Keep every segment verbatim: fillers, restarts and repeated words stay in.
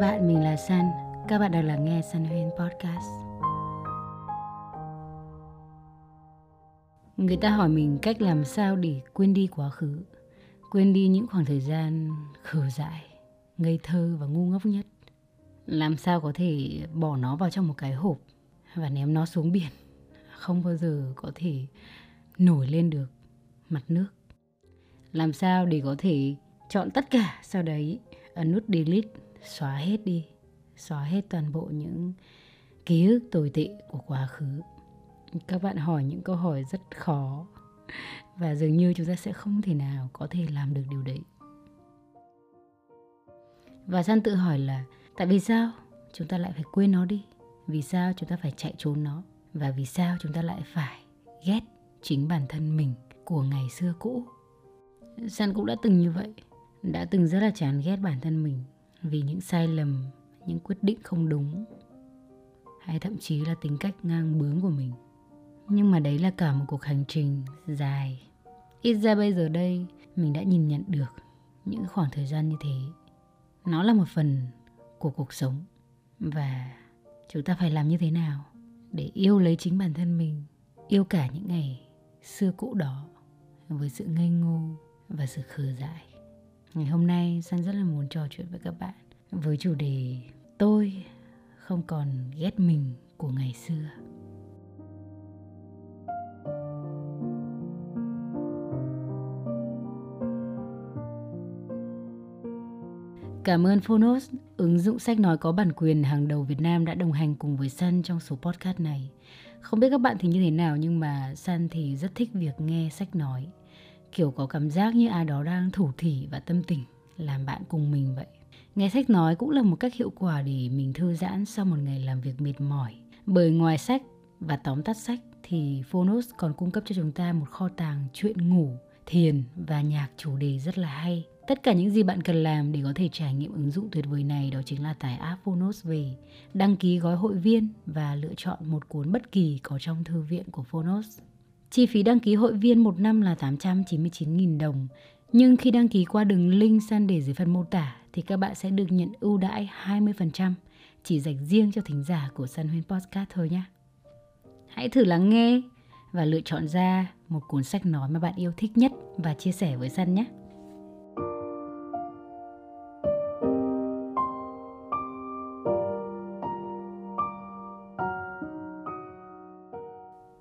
bạn, mình là Sun. Các bạn đang lắng nghe Sunhuyn Podcast. Người ta hỏi mình cách làm sao để quên đi quá khứ, quên đi những khoảng thời gian khờ dại, ngây thơ và ngu ngốc nhất. Làm sao có thể bỏ nó vào trong một cái hộp và ném nó xuống biển, không bao giờ có thể nổi lên được mặt nước. Làm sao để có thể chọn tất cả, sau đấy ấn nút delete, xóa hết đi, xóa hết toàn bộ những ký ức tồi tệ của quá khứ. Các bạn hỏi những câu hỏi rất khó và dường như chúng ta sẽ không thể nào có thể làm được điều đấy. Và Sun tự hỏi là tại vì sao chúng ta lại phải quên nó đi? Vì sao chúng ta phải chạy trốn nó? Và vì sao chúng ta lại phải ghét chính bản thân mình của ngày xưa cũ? Sun cũng đã từng như vậy, đã từng rất là chán ghét bản thân mình vì những sai lầm, những quyết định không đúng, hay thậm chí là tính cách ngang bướng của mình. Nhưng mà đấy là cả một cuộc hành trình dài. Ít ra bây giờ đây mình đã nhìn nhận được những khoảng thời gian như thế. Nó là một phần của cuộc sống. Và chúng ta phải làm như thế nào để yêu lấy chính bản thân mình, yêu cả những ngày xưa cũ đó với sự ngây ngô và sự khờ dại. Ngày hôm nay Sun rất là muốn trò chuyện với các bạn với chủ đề tôi không còn ghét mình của ngày xưa. Cảm ơn Fonos, ứng dụng sách nói có bản quyền hàng đầu Việt Nam đã đồng hành cùng với Sun trong số podcast này. Không biết các bạn thì như thế nào nhưng mà Sun thì rất thích việc nghe sách nói. Kiểu có cảm giác như ai đó đang thủ thỉ và tâm tình, làm bạn cùng mình vậy. Nghe sách nói cũng là một cách hiệu quả để mình thư giãn sau một ngày làm việc mệt mỏi. Bởi ngoài sách và tóm tắt sách thì Fonos còn cung cấp cho chúng ta một kho tàng chuyện ngủ, thiền và nhạc chủ đề rất là hay. Tất cả những gì bạn cần làm để có thể trải nghiệm ứng dụng tuyệt vời này đó chính là tải app Fonos về, đăng ký gói hội viên và lựa chọn một cuốn bất kỳ có trong thư viện của Fonos. Chi phí đăng ký hội viên một năm là tám trăm chín mươi chín nghìn đồng, nhưng khi đăng ký qua đường link Sun để dưới phần mô tả thì các bạn sẽ được nhận ưu đãi hai mươi phần trăm chỉ dành riêng cho thính giả của Sunhuyn Podcast thôi nhé. Hãy thử lắng nghe và lựa chọn ra một cuốn sách nói mà bạn yêu thích nhất và chia sẻ với Sun nhé.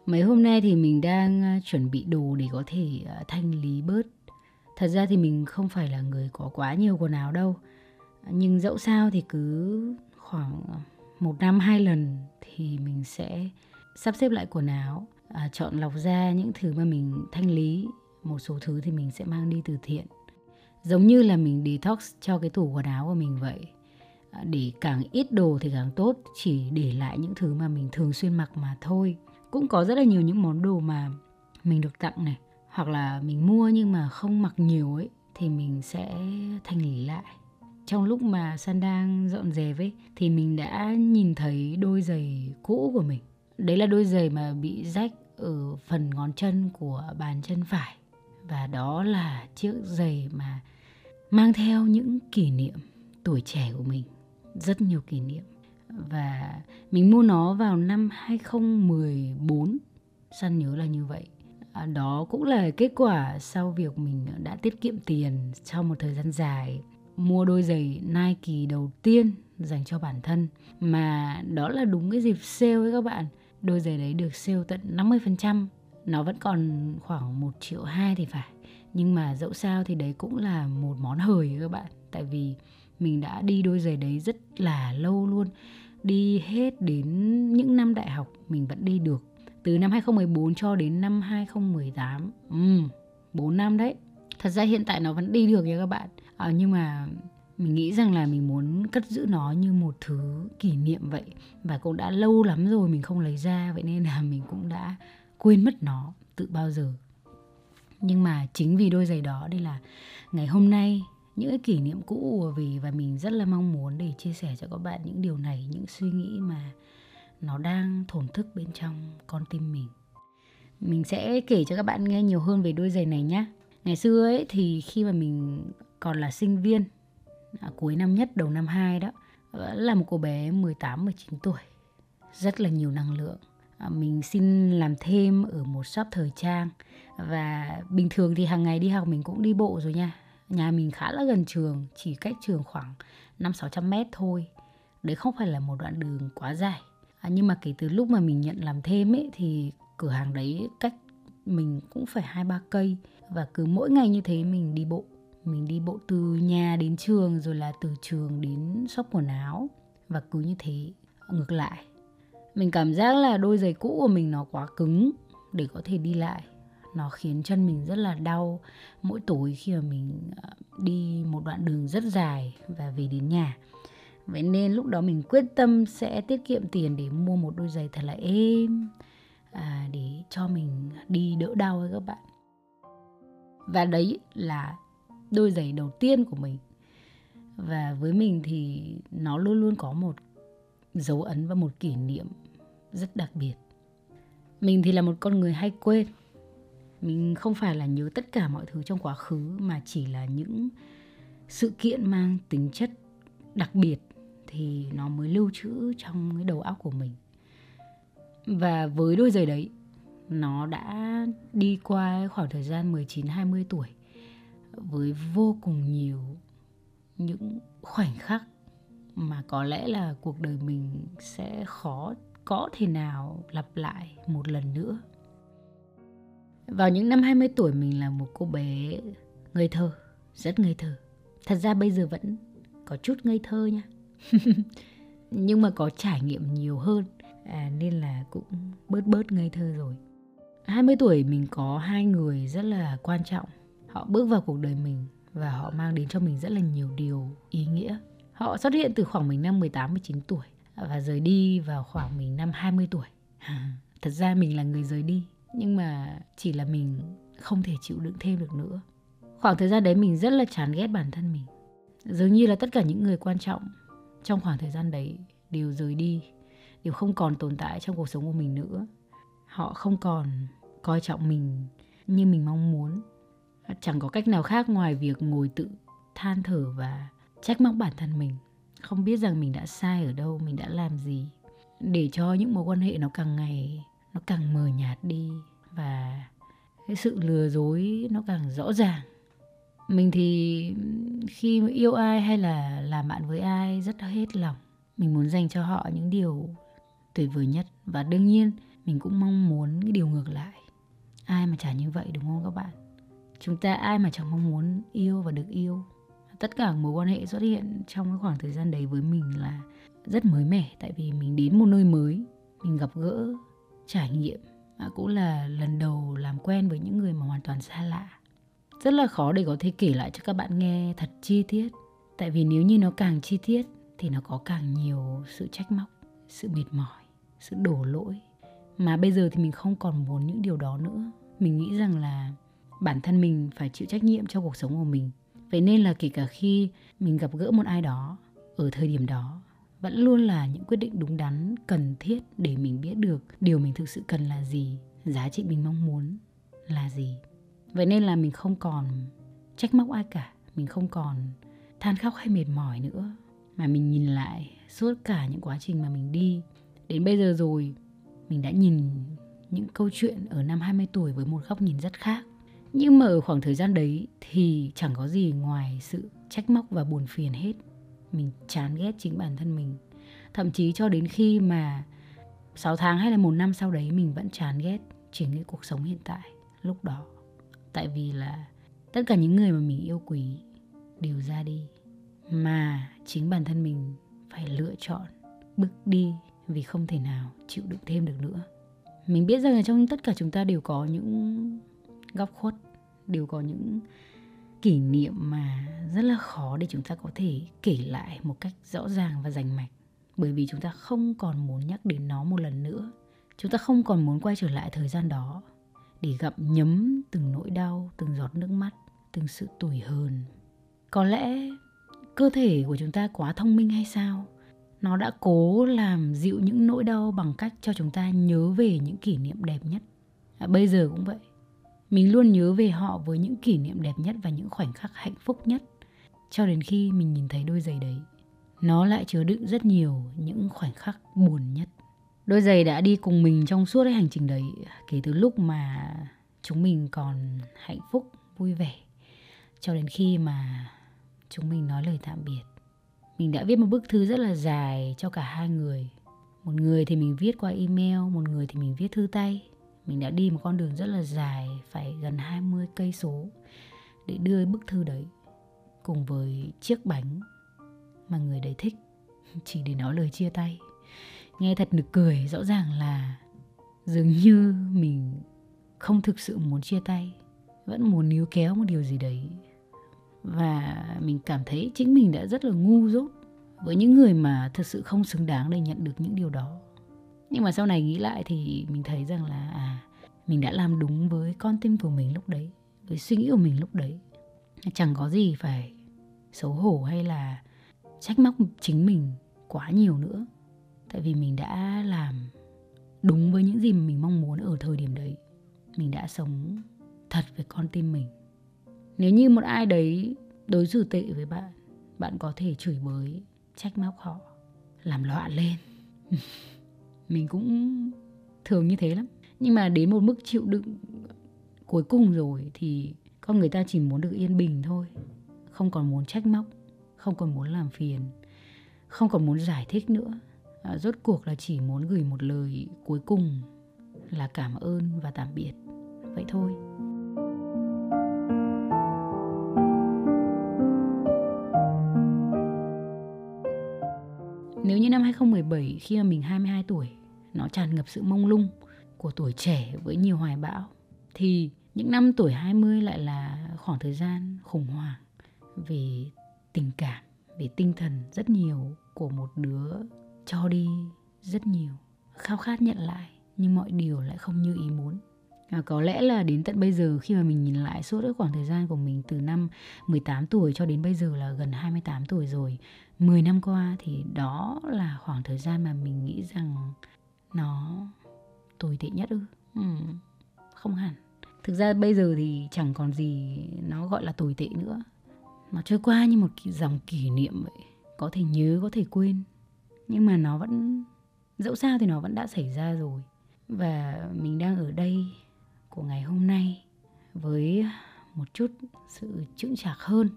Mấy hôm nay thì mình đang chuẩn bị đồ để có thể thanh lý bớt. Thật ra thì mình không phải là người có quá nhiều quần áo đâu. Nhưng dẫu sao thì cứ khoảng một năm hai lần thì mình sẽ sắp xếp lại quần áo, chọn lọc ra những thứ mà mình thanh lý. Một số thứ thì mình sẽ mang đi từ thiện. Giống như là mình detox cho cái tủ quần áo của mình vậy. Để càng ít đồ thì càng tốt, chỉ để lại những thứ mà mình thường xuyên mặc mà thôi. Cũng có rất là nhiều những món đồ mà mình được tặng này, hoặc là mình mua nhưng mà không mặc nhiều ấy, thì mình sẽ thanh lý lại. Trong lúc mà Sun đang dọn dẹp ấy thì mình đã nhìn thấy đôi giày cũ của mình. Đấy là đôi giày mà bị rách ở phần ngón chân của bàn chân phải. Và đó là chiếc giày mà mang theo những kỷ niệm tuổi trẻ của mình. Rất nhiều kỷ niệm. Và mình mua nó vào năm hai không một bốn, Sun nhớ là như vậy. Đó cũng là kết quả sau việc mình đã tiết kiệm tiền trong một thời gian dài, mua đôi giày Nike đầu tiên dành cho bản thân. Mà đó là đúng cái dịp sale ấy các bạn. Đôi giày đấy được sale tận năm mươi phần trăm. Nó vẫn còn khoảng một triệu hai thì phải. Nhưng mà dẫu sao thì đấy cũng là một món hời các bạn. Tại vì mình đã đi đôi giày đấy rất là lâu luôn. Đi hết đến những năm đại học mình vẫn đi được. Từ năm hai không một bốn cho đến năm hai không một tám. Ừ, bốn năm đấy. Thật ra hiện tại nó vẫn đi được nha các bạn. à, Nhưng mà mình nghĩ rằng là mình muốn cất giữ nó như một thứ kỷ niệm vậy. Và cũng đã lâu lắm rồi mình không lấy ra. Vậy nên là mình cũng đã quên mất nó từ bao giờ. Nhưng mà chính vì đôi giày đó nên là ngày hôm nay những cái kỷ niệm cũ của vì và mình rất là mong muốn để chia sẻ cho các bạn những điều này, những suy nghĩ mà nó đang thổn thức bên trong con tim mình. Mình sẽ kể cho các bạn nghe nhiều hơn về đôi giày này nhé. Ngày xưa ấy thì khi mà mình còn là sinh viên, à, cuối năm nhất đầu năm hai đó, là một cô bé mười tám mười chín tuổi, rất là nhiều năng lượng. Mình xin làm thêm ở một shop thời trang. Và bình thường thì hàng ngày đi học mình cũng đi bộ rồi nha. Nhà mình khá là gần trường, chỉ cách trường khoảng năm sáu trăm mét thôi. Đấy không phải là một đoạn đường quá dài. à, Nhưng mà kể từ lúc mà mình nhận làm thêm ấy, thì cửa hàng đấy cách mình cũng phải hai ba cây. Và cứ mỗi ngày như thế mình đi bộ. Mình đi bộ từ nhà đến trường, rồi là từ trường đến shop quần áo. Và cứ như thế ngược lại. Mình cảm giác là đôi giày cũ của mình nó quá cứng để có thể đi lại. Nó khiến chân mình rất là đau mỗi tối khi mà mình đi một đoạn đường rất dài và về đến nhà. Vậy nên lúc đó mình quyết tâm sẽ tiết kiệm tiền để mua một đôi giày thật là êm, à, để cho mình đi đỡ đau ấy các bạn. Và đấy là đôi giày đầu tiên của mình. Và với mình thì nó luôn luôn có một dấu ấn và một kỷ niệm rất đặc biệt. Mình thì là một con người hay quên. Mình không phải là nhớ tất cả mọi thứ trong quá khứ, mà chỉ là những sự kiện mang tính chất đặc biệt thì nó mới lưu trữ trong cái đầu óc của mình. Và với đôi giày đấy, nó đã đi qua khoảng thời gian mười chín hai mươi tuổi với vô cùng nhiều những khoảnh khắc mà có lẽ là cuộc đời mình sẽ khó có thể nào lặp lại một lần nữa. Vào những năm hai mươi tuổi mình là một cô bé ngây thơ, rất ngây thơ. Thật ra bây giờ vẫn có chút ngây thơ nha. Nhưng mà có trải nghiệm nhiều hơn, à, nên là cũng bớt bớt ngây thơ rồi. hai mươi tuổi mình có hai người rất là quan trọng. Họ bước vào cuộc đời mình và họ mang đến cho mình rất là nhiều điều ý nghĩa. Họ xuất hiện từ khoảng mình năm mười tám mười chín tuổi và rời đi vào khoảng mình năm hai mươi tuổi. À, thật ra mình là người rời đi, nhưng mà chỉ là mình không thể chịu đựng thêm được nữa. Khoảng thời gian đấy mình rất là chán ghét bản thân mình. Dường như là tất cả những người quan trọng trong khoảng thời gian đấy đều rời đi, đều không còn tồn tại trong cuộc sống của mình nữa. Họ không còn coi trọng mình như mình mong muốn. Chẳng có cách nào khác ngoài việc ngồi tự than thở và trách móc bản thân mình. Không biết rằng mình đã sai ở đâu, mình đã làm gì để cho những mối quan hệ nó càng ngày nó càng mờ nhạt đi và cái sự lừa dối nó càng rõ ràng. Mình thì khi yêu ai hay là làm bạn với ai rất hết lòng. Mình muốn dành cho họ những điều tuyệt vời nhất. Và đương nhiên mình cũng mong muốn cái điều ngược lại. Ai mà chả như vậy đúng không các bạn? Chúng ta ai mà chẳng mong muốn yêu và được yêu. Tất cả mối quan hệ xuất hiện trong cái khoảng thời gian đấy với mình là rất mới mẻ. Tại vì mình đến một nơi mới, mình gặp gỡ, trải nghiệm, à, cũng là lần đầu làm quen với những người mà hoàn toàn xa lạ. Rất là khó để có thể kể lại cho các bạn nghe thật chi tiết. Tại vì nếu như nó càng chi tiết thì nó có càng nhiều sự trách móc, sự mệt mỏi, sự đổ lỗi. Mà bây giờ thì mình không còn muốn những điều đó nữa. Mình nghĩ rằng là bản thân mình phải chịu trách nhiệm cho cuộc sống của mình. Vậy nên là kể cả khi mình gặp gỡ một ai đó ở thời điểm đó, vẫn luôn là những quyết định đúng đắn, cần thiết để mình biết được điều mình thực sự cần là gì, giá trị mình mong muốn là gì. Vậy nên là mình không còn trách móc ai cả, mình không còn than khóc hay mệt mỏi nữa. Mà mình nhìn lại suốt cả những quá trình mà mình đi. Đến bây giờ rồi, mình đã nhìn những câu chuyện ở năm hai mươi tuổi với một góc nhìn rất khác. Nhưng mà ở khoảng thời gian đấy thì chẳng có gì ngoài sự trách móc và buồn phiền hết. Mình chán ghét chính bản thân mình. Thậm chí cho đến khi mà sáu tháng hay là một năm sau đấy, mình vẫn chán ghét chính cái cuộc sống hiện tại lúc đó. Tại vì là tất cả những người mà mình yêu quý đều ra đi. Mà chính bản thân mình phải lựa chọn bước đi vì không thể nào chịu đựng thêm được nữa. Mình biết rằng là trong tất cả chúng ta đều có những góc khuất, đều có những kỷ niệm mà rất là khó để chúng ta có thể kể lại một cách rõ ràng và rành mạch. Bởi vì chúng ta không còn muốn nhắc đến nó một lần nữa. Chúng ta không còn muốn quay trở lại thời gian đó để gặm nhấm từng nỗi đau, từng giọt nước mắt, từng sự tủi hờn. Có lẽ cơ thể của chúng ta quá thông minh hay sao? Nó đã cố làm dịu những nỗi đau bằng cách cho chúng ta nhớ về những kỷ niệm đẹp nhất. À, bây giờ cũng vậy. Mình luôn nhớ về họ với những kỷ niệm đẹp nhất và những khoảnh khắc hạnh phúc nhất. Cho đến khi mình nhìn thấy đôi giày đấy, nó lại chứa đựng rất nhiều những khoảnh khắc buồn nhất. Đôi giày đã đi cùng mình trong suốt cái hành trình đấy, kể từ lúc mà chúng mình còn hạnh phúc, vui vẻ, cho đến khi mà chúng mình nói lời tạm biệt. Mình đã viết một bức thư rất là dài cho cả hai người. Một người thì mình viết qua email, một người thì mình viết thư tay. Mình đã đi một con đường rất là dài, phải gần hai mươi cây số để đưa bức thư đấy cùng với chiếc bánh mà người đấy thích, chỉ để nói lời chia tay. Nghe thật nực cười, rõ ràng là dường như mình không thực sự muốn chia tay, vẫn muốn níu kéo một điều gì đấy. Và mình cảm thấy chính mình đã rất là ngu dốt với những người mà thật sự không xứng đáng để nhận được những điều đó. Nhưng mà sau này nghĩ lại thì mình thấy rằng là à, mình đã làm đúng với con tim của mình lúc đấy, với suy nghĩ của mình lúc đấy. Chẳng có gì phải xấu hổ hay là trách móc chính mình quá nhiều nữa, tại vì mình đã làm đúng với những gì mà mình mong muốn ở thời điểm đấy. Mình đã sống thật với con tim mình. Nếu như một ai đấy đối xử tệ với bạn, bạn có thể chửi bới, trách móc họ, làm loạn lên. Mình cũng thường như thế lắm. Nhưng mà đến một mức chịu đựng cuối cùng rồi thì con người ta chỉ muốn được yên bình thôi. Không còn muốn trách móc, không còn muốn làm phiền, không còn muốn giải thích nữa. À, rốt cuộc là chỉ muốn gửi một lời cuối cùng là cảm ơn và tạm biệt. Vậy thôi. Nếu như năm hai không một bảy, khi mà mình hai mươi hai tuổi, nó tràn ngập sự mông lung của tuổi trẻ với nhiều hoài bão, thì những năm tuổi hai mươi lại là khoảng thời gian khủng hoảng về tình cảm, về tinh thần rất nhiều, của một đứa cho đi rất nhiều, khao khát nhận lại, nhưng mọi điều lại không như ý muốn. À, có lẽ là đến tận bây giờ, khi mà mình nhìn lại suốt cái khoảng thời gian của mình từ năm mười tám tuổi cho đến bây giờ là gần hai mươi tám tuổi rồi, mười năm qua, thì đó là khoảng thời gian mà mình nghĩ rằng nó tồi tệ nhất ư? Ừ, không hẳn. Thực ra bây giờ thì chẳng còn gì nó gọi là tồi tệ nữa. Nó trôi qua như một dòng kỷ niệm vậy, có thể nhớ, có thể quên, nhưng mà nó vẫn, dẫu sao thì nó vẫn đã xảy ra rồi. Và mình đang ở đây của ngày hôm nay với một chút sự chững chạc hơn,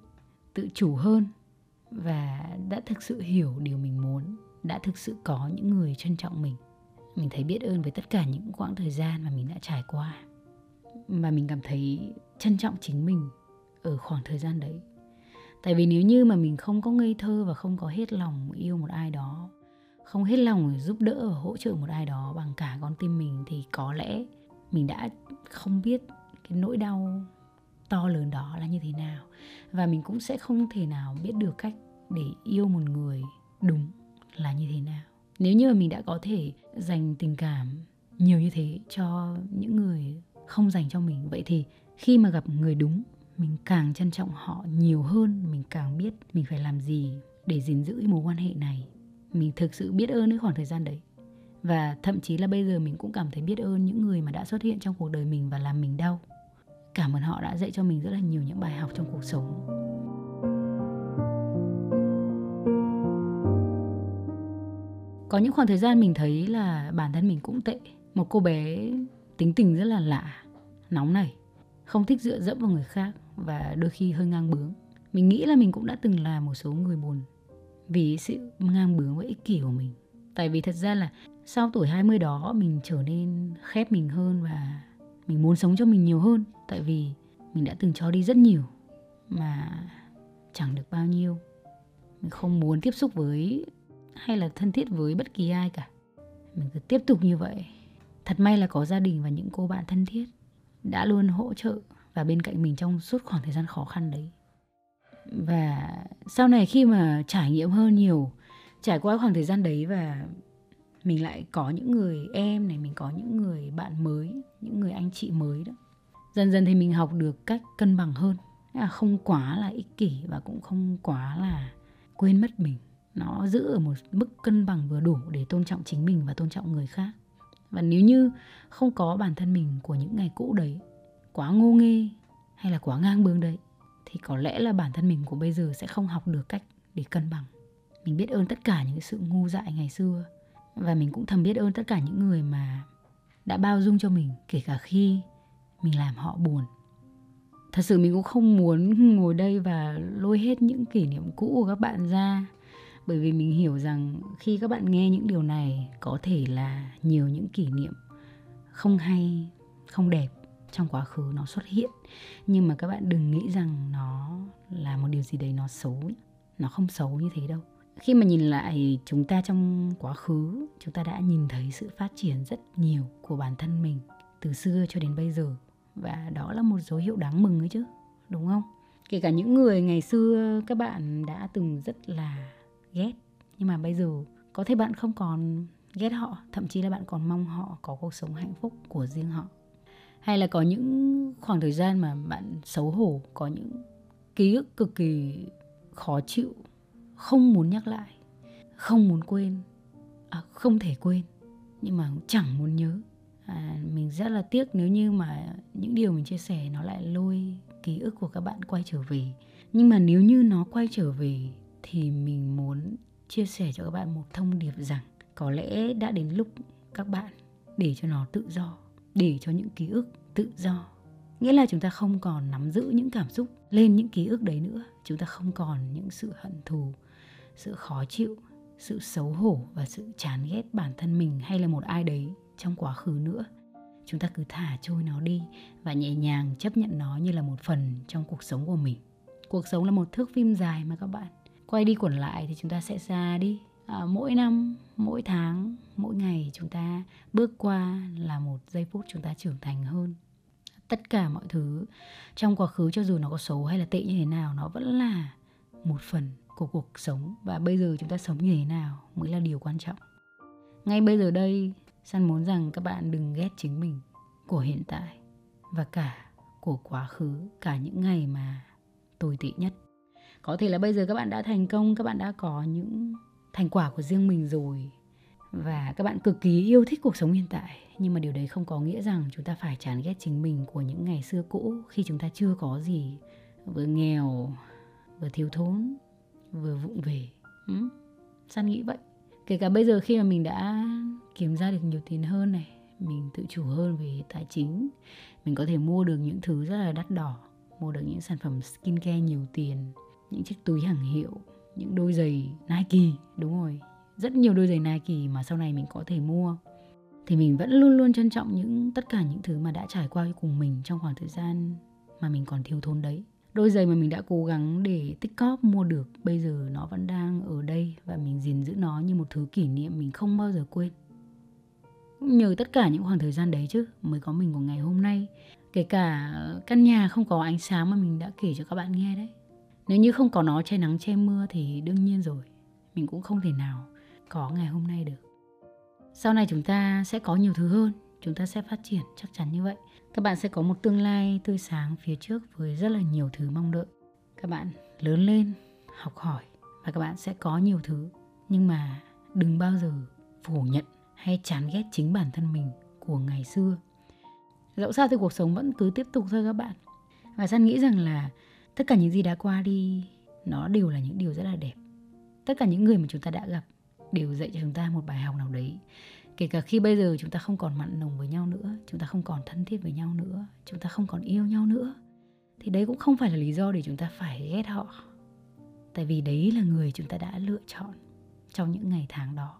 tự chủ hơn, và đã thực sự hiểu điều mình muốn, đã thực sự có những người trân trọng mình. Mình thấy biết ơn với tất cả những quãng thời gian mà mình đã trải qua, mà mình cảm thấy trân trọng chính mình ở khoảng thời gian đấy. Tại vì nếu như mà mình không có ngây thơ và không có hết lòng yêu một ai đó, không hết lòng giúp đỡ và hỗ trợ một ai đó bằng cả con tim mình, thì có lẽ mình đã không biết cái nỗi đau to lớn đó là như thế nào. Và mình cũng sẽ không thể nào biết được cách để yêu một người đúng là như thế nào. Nếu như mà mình đã có thể dành tình cảm nhiều như thế cho những người không dành cho mình, vậy thì khi mà gặp người đúng, mình càng trân trọng họ nhiều hơn. Mình càng biết mình phải làm gì để gìn giữ mối quan hệ này. Mình thực sự biết ơn cái khoảng thời gian đấy. Và thậm chí là bây giờ mình cũng cảm thấy biết ơn những người mà đã xuất hiện trong cuộc đời mình và làm mình đau. Cảm ơn họ đã dạy cho mình rất là nhiều những bài học trong cuộc sống. Có những khoảng thời gian mình thấy là bản thân mình cũng tệ. Một cô bé tính tình rất là lạ, nóng nảy, không thích dựa dẫm vào người khác và đôi khi hơi ngang bướng. Mình nghĩ là mình cũng đã từng là một số người buồn vì sự ngang bướng và ích kỷ của mình. Tại vì thật ra là sau tuổi hai mươi đó, mình trở nên khép mình hơn và mình muốn sống cho mình nhiều hơn. Tại vì mình đã từng cho đi rất nhiều mà chẳng được bao nhiêu. Mình không muốn tiếp xúc với hay là thân thiết với bất kỳ ai cả. Mình cứ tiếp tục như vậy. Thật may là có gia đình và những cô bạn thân thiết đã luôn hỗ trợ và bên cạnh mình trong suốt khoảng thời gian khó khăn đấy. Và sau này khi mà trải nghiệm hơn nhiều, trải qua khoảng thời gian đấy, và mình lại có những người em này, mình có những người bạn mới, những người anh chị mới đó. Dần dần thì mình học được cách cân bằng hơn, là không quá là ích kỷ và cũng không quá là quên mất mình. Nó giữ ở một mức cân bằng vừa đủ để tôn trọng chính mình và tôn trọng người khác. Và nếu như không có bản thân mình của những ngày cũ đấy, quá ngô nghê hay là quá ngang bướng đấy, thì có lẽ là bản thân mình của bây giờ sẽ không học được cách để cân bằng. Mình biết ơn tất cả những sự ngu dại ngày xưa. Và mình cũng thầm biết ơn tất cả những người mà đã bao dung cho mình, kể cả khi mình làm họ buồn. Thật sự mình cũng không muốn ngồi đây và lôi hết những kỷ niệm cũ của các bạn ra, bởi vì mình hiểu rằng khi các bạn nghe những điều này, có thể là nhiều những kỷ niệm không hay, không đẹp trong quá khứ nó xuất hiện. Nhưng mà các bạn đừng nghĩ rằng nó là một điều gì đấy nó xấu. Nó không xấu như thế đâu. Khi mà nhìn lại chúng ta trong quá khứ, chúng ta đã nhìn thấy sự phát triển rất nhiều của bản thân mình từ xưa cho đến bây giờ. Và đó là một dấu hiệu đáng mừng ấy chứ, đúng không? Kể cả những người ngày xưa các bạn đã từng rất là ghét, nhưng mà bây giờ có thể bạn không còn ghét họ, thậm chí là bạn còn mong họ có cuộc sống hạnh phúc của riêng họ. Hay là có những khoảng thời gian mà bạn xấu hổ, có những ký ức cực kỳ khó chịu, không muốn nhắc lại, không muốn quên, à, không thể quên, nhưng mà cũng chẳng muốn nhớ. À, mình rất là tiếc nếu như mà những điều mình chia sẻ nó lại lôi ký ức của các bạn quay trở về. Nhưng mà nếu như nó quay trở về thì mình muốn chia sẻ cho các bạn một thông điệp rằng có lẽ đã đến lúc các bạn để cho nó tự do, để cho những ký ức tự do. Nghĩa là chúng ta không còn nắm giữ những cảm xúc lên những ký ức đấy nữa. Chúng ta không còn những sự hận thù, sự khó chịu, sự xấu hổ và sự chán ghét bản thân mình hay là một ai đấy trong quá khứ nữa. Chúng ta cứ thả trôi nó đi và nhẹ nhàng chấp nhận nó như là một phần trong cuộc sống của mình. Cuộc sống là một thước phim dài mà các bạn. Quay đi quẩn lại thì chúng ta sẽ ra đi. À, mỗi năm, mỗi tháng, mỗi ngày chúng ta bước qua là một giây phút chúng ta trưởng thành hơn. Tất cả mọi thứ trong quá khứ cho dù nó có xấu hay là tệ như thế nào, nó vẫn là một phần của cuộc sống. Và bây giờ chúng ta sống như thế nào mới là điều quan trọng. Ngay bây giờ đây, Sun muốn rằng các bạn đừng ghét chính mình của hiện tại và cả của quá khứ, cả những ngày mà tồi tệ nhất. Có thể là bây giờ các bạn đã thành công, các bạn đã có những thành quả của riêng mình rồi và các bạn cực kỳ yêu thích cuộc sống hiện tại. Nhưng mà điều đấy không có nghĩa rằng chúng ta phải chán ghét chính mình của những ngày xưa cũ, khi chúng ta chưa có gì, vừa nghèo, vừa thiếu thốn, vừa vụng về. ừ? Sun nghĩ vậy. Kể cả bây giờ khi mà mình đã kiếm ra được nhiều tiền hơn này, mình tự chủ hơn về tài chính, mình có thể mua được những thứ rất là đắt đỏ, mua được những sản phẩm skincare nhiều tiền, những chiếc túi hàng hiệu, những đôi giày Nike. Đúng rồi, rất nhiều đôi giày Nike mà sau này mình có thể mua. Thì mình vẫn luôn luôn trân trọng những tất cả những thứ mà đã trải qua cùng mình trong khoảng thời gian mà mình còn thiếu thốn đấy. Đôi giày mà mình đã cố gắng để tích cóp mua được, bây giờ nó vẫn đang ở đây và mình gìn giữ nó như một thứ kỷ niệm mình không bao giờ quên. Nhờ tất cả những khoảng thời gian đấy chứ mới có mình của ngày hôm nay. Kể cả căn nhà không có ánh sáng mà mình đã kể cho các bạn nghe đấy. Nếu như không có nó che nắng che mưa thì đương nhiên rồi, mình cũng không thể nào có ngày hôm nay được. Sau này chúng ta sẽ có nhiều thứ hơn, chúng ta sẽ phát triển, chắc chắn như vậy. Các bạn sẽ có một tương lai tươi sáng phía trước với rất là nhiều thứ mong đợi. Các bạn lớn lên, học hỏi và các bạn sẽ có nhiều thứ. Nhưng mà đừng bao giờ phủ nhận hay chán ghét chính bản thân mình của ngày xưa. Dẫu sao thì cuộc sống vẫn cứ tiếp tục thôi các bạn. Và Sun nghĩ rằng là tất cả những gì đã qua đi, nó đều là những điều rất là đẹp. Tất cả những người mà chúng ta đã gặp đều dạy cho chúng ta một bài học nào đấy. Kể cả khi bây giờ chúng ta không còn mặn nồng với nhau nữa, chúng ta không còn thân thiết với nhau nữa, chúng ta không còn yêu nhau nữa, thì đấy cũng không phải là lý do để chúng ta phải ghét họ. Tại vì đấy là người chúng ta đã lựa chọn trong những ngày tháng đó.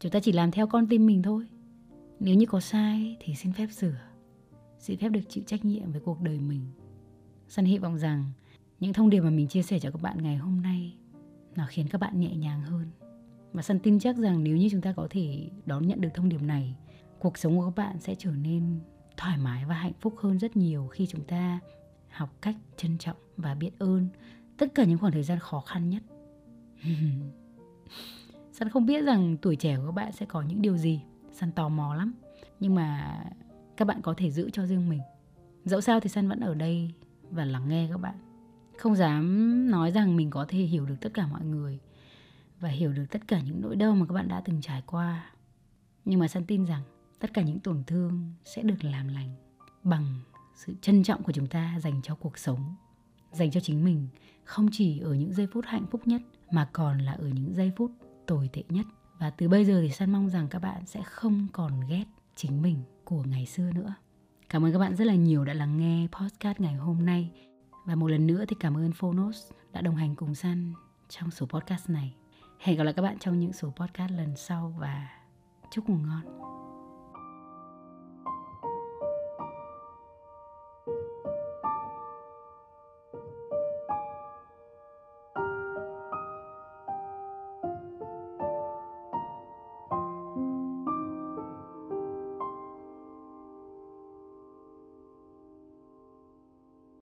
Chúng ta chỉ làm theo con tim mình thôi. Nếu như có sai thì xin phép sửa, xin phép được chịu trách nhiệm với cuộc đời mình. Sun hy vọng rằng những thông điệp mà mình chia sẻ cho các bạn ngày hôm nay nó khiến các bạn nhẹ nhàng hơn. Và Sun tin chắc rằng nếu như chúng ta có thể đón nhận được thông điệp này, cuộc sống của các bạn sẽ trở nên thoải mái và hạnh phúc hơn rất nhiều khi chúng ta học cách trân trọng và biết ơn tất cả những khoảng thời gian khó khăn nhất. Sun không biết rằng tuổi trẻ của các bạn sẽ có những điều gì, Sun tò mò lắm. Nhưng mà các bạn có thể giữ cho riêng mình. Dẫu sao thì Sun vẫn ở đây và lắng nghe các bạn. Không dám nói rằng mình có thể hiểu được tất cả mọi người và hiểu được tất cả những nỗi đau mà các bạn đã từng trải qua. Nhưng mà Sun tin rằng tất cả những tổn thương sẽ được làm lành bằng sự trân trọng của chúng ta dành cho cuộc sống, dành cho chính mình, không chỉ ở những giây phút hạnh phúc nhất mà còn là ở những giây phút tồi tệ nhất. Và từ bây giờ thì Sun mong rằng các bạn sẽ không còn ghét chính mình của ngày xưa nữa. Cảm ơn các bạn rất là nhiều đã lắng nghe podcast ngày hôm nay. Và một lần nữa thì cảm ơn Fonos đã đồng hành cùng Sun trong số podcast này. Hẹn gặp lại các bạn trong những số podcast lần sau và chúc ngủ ngon.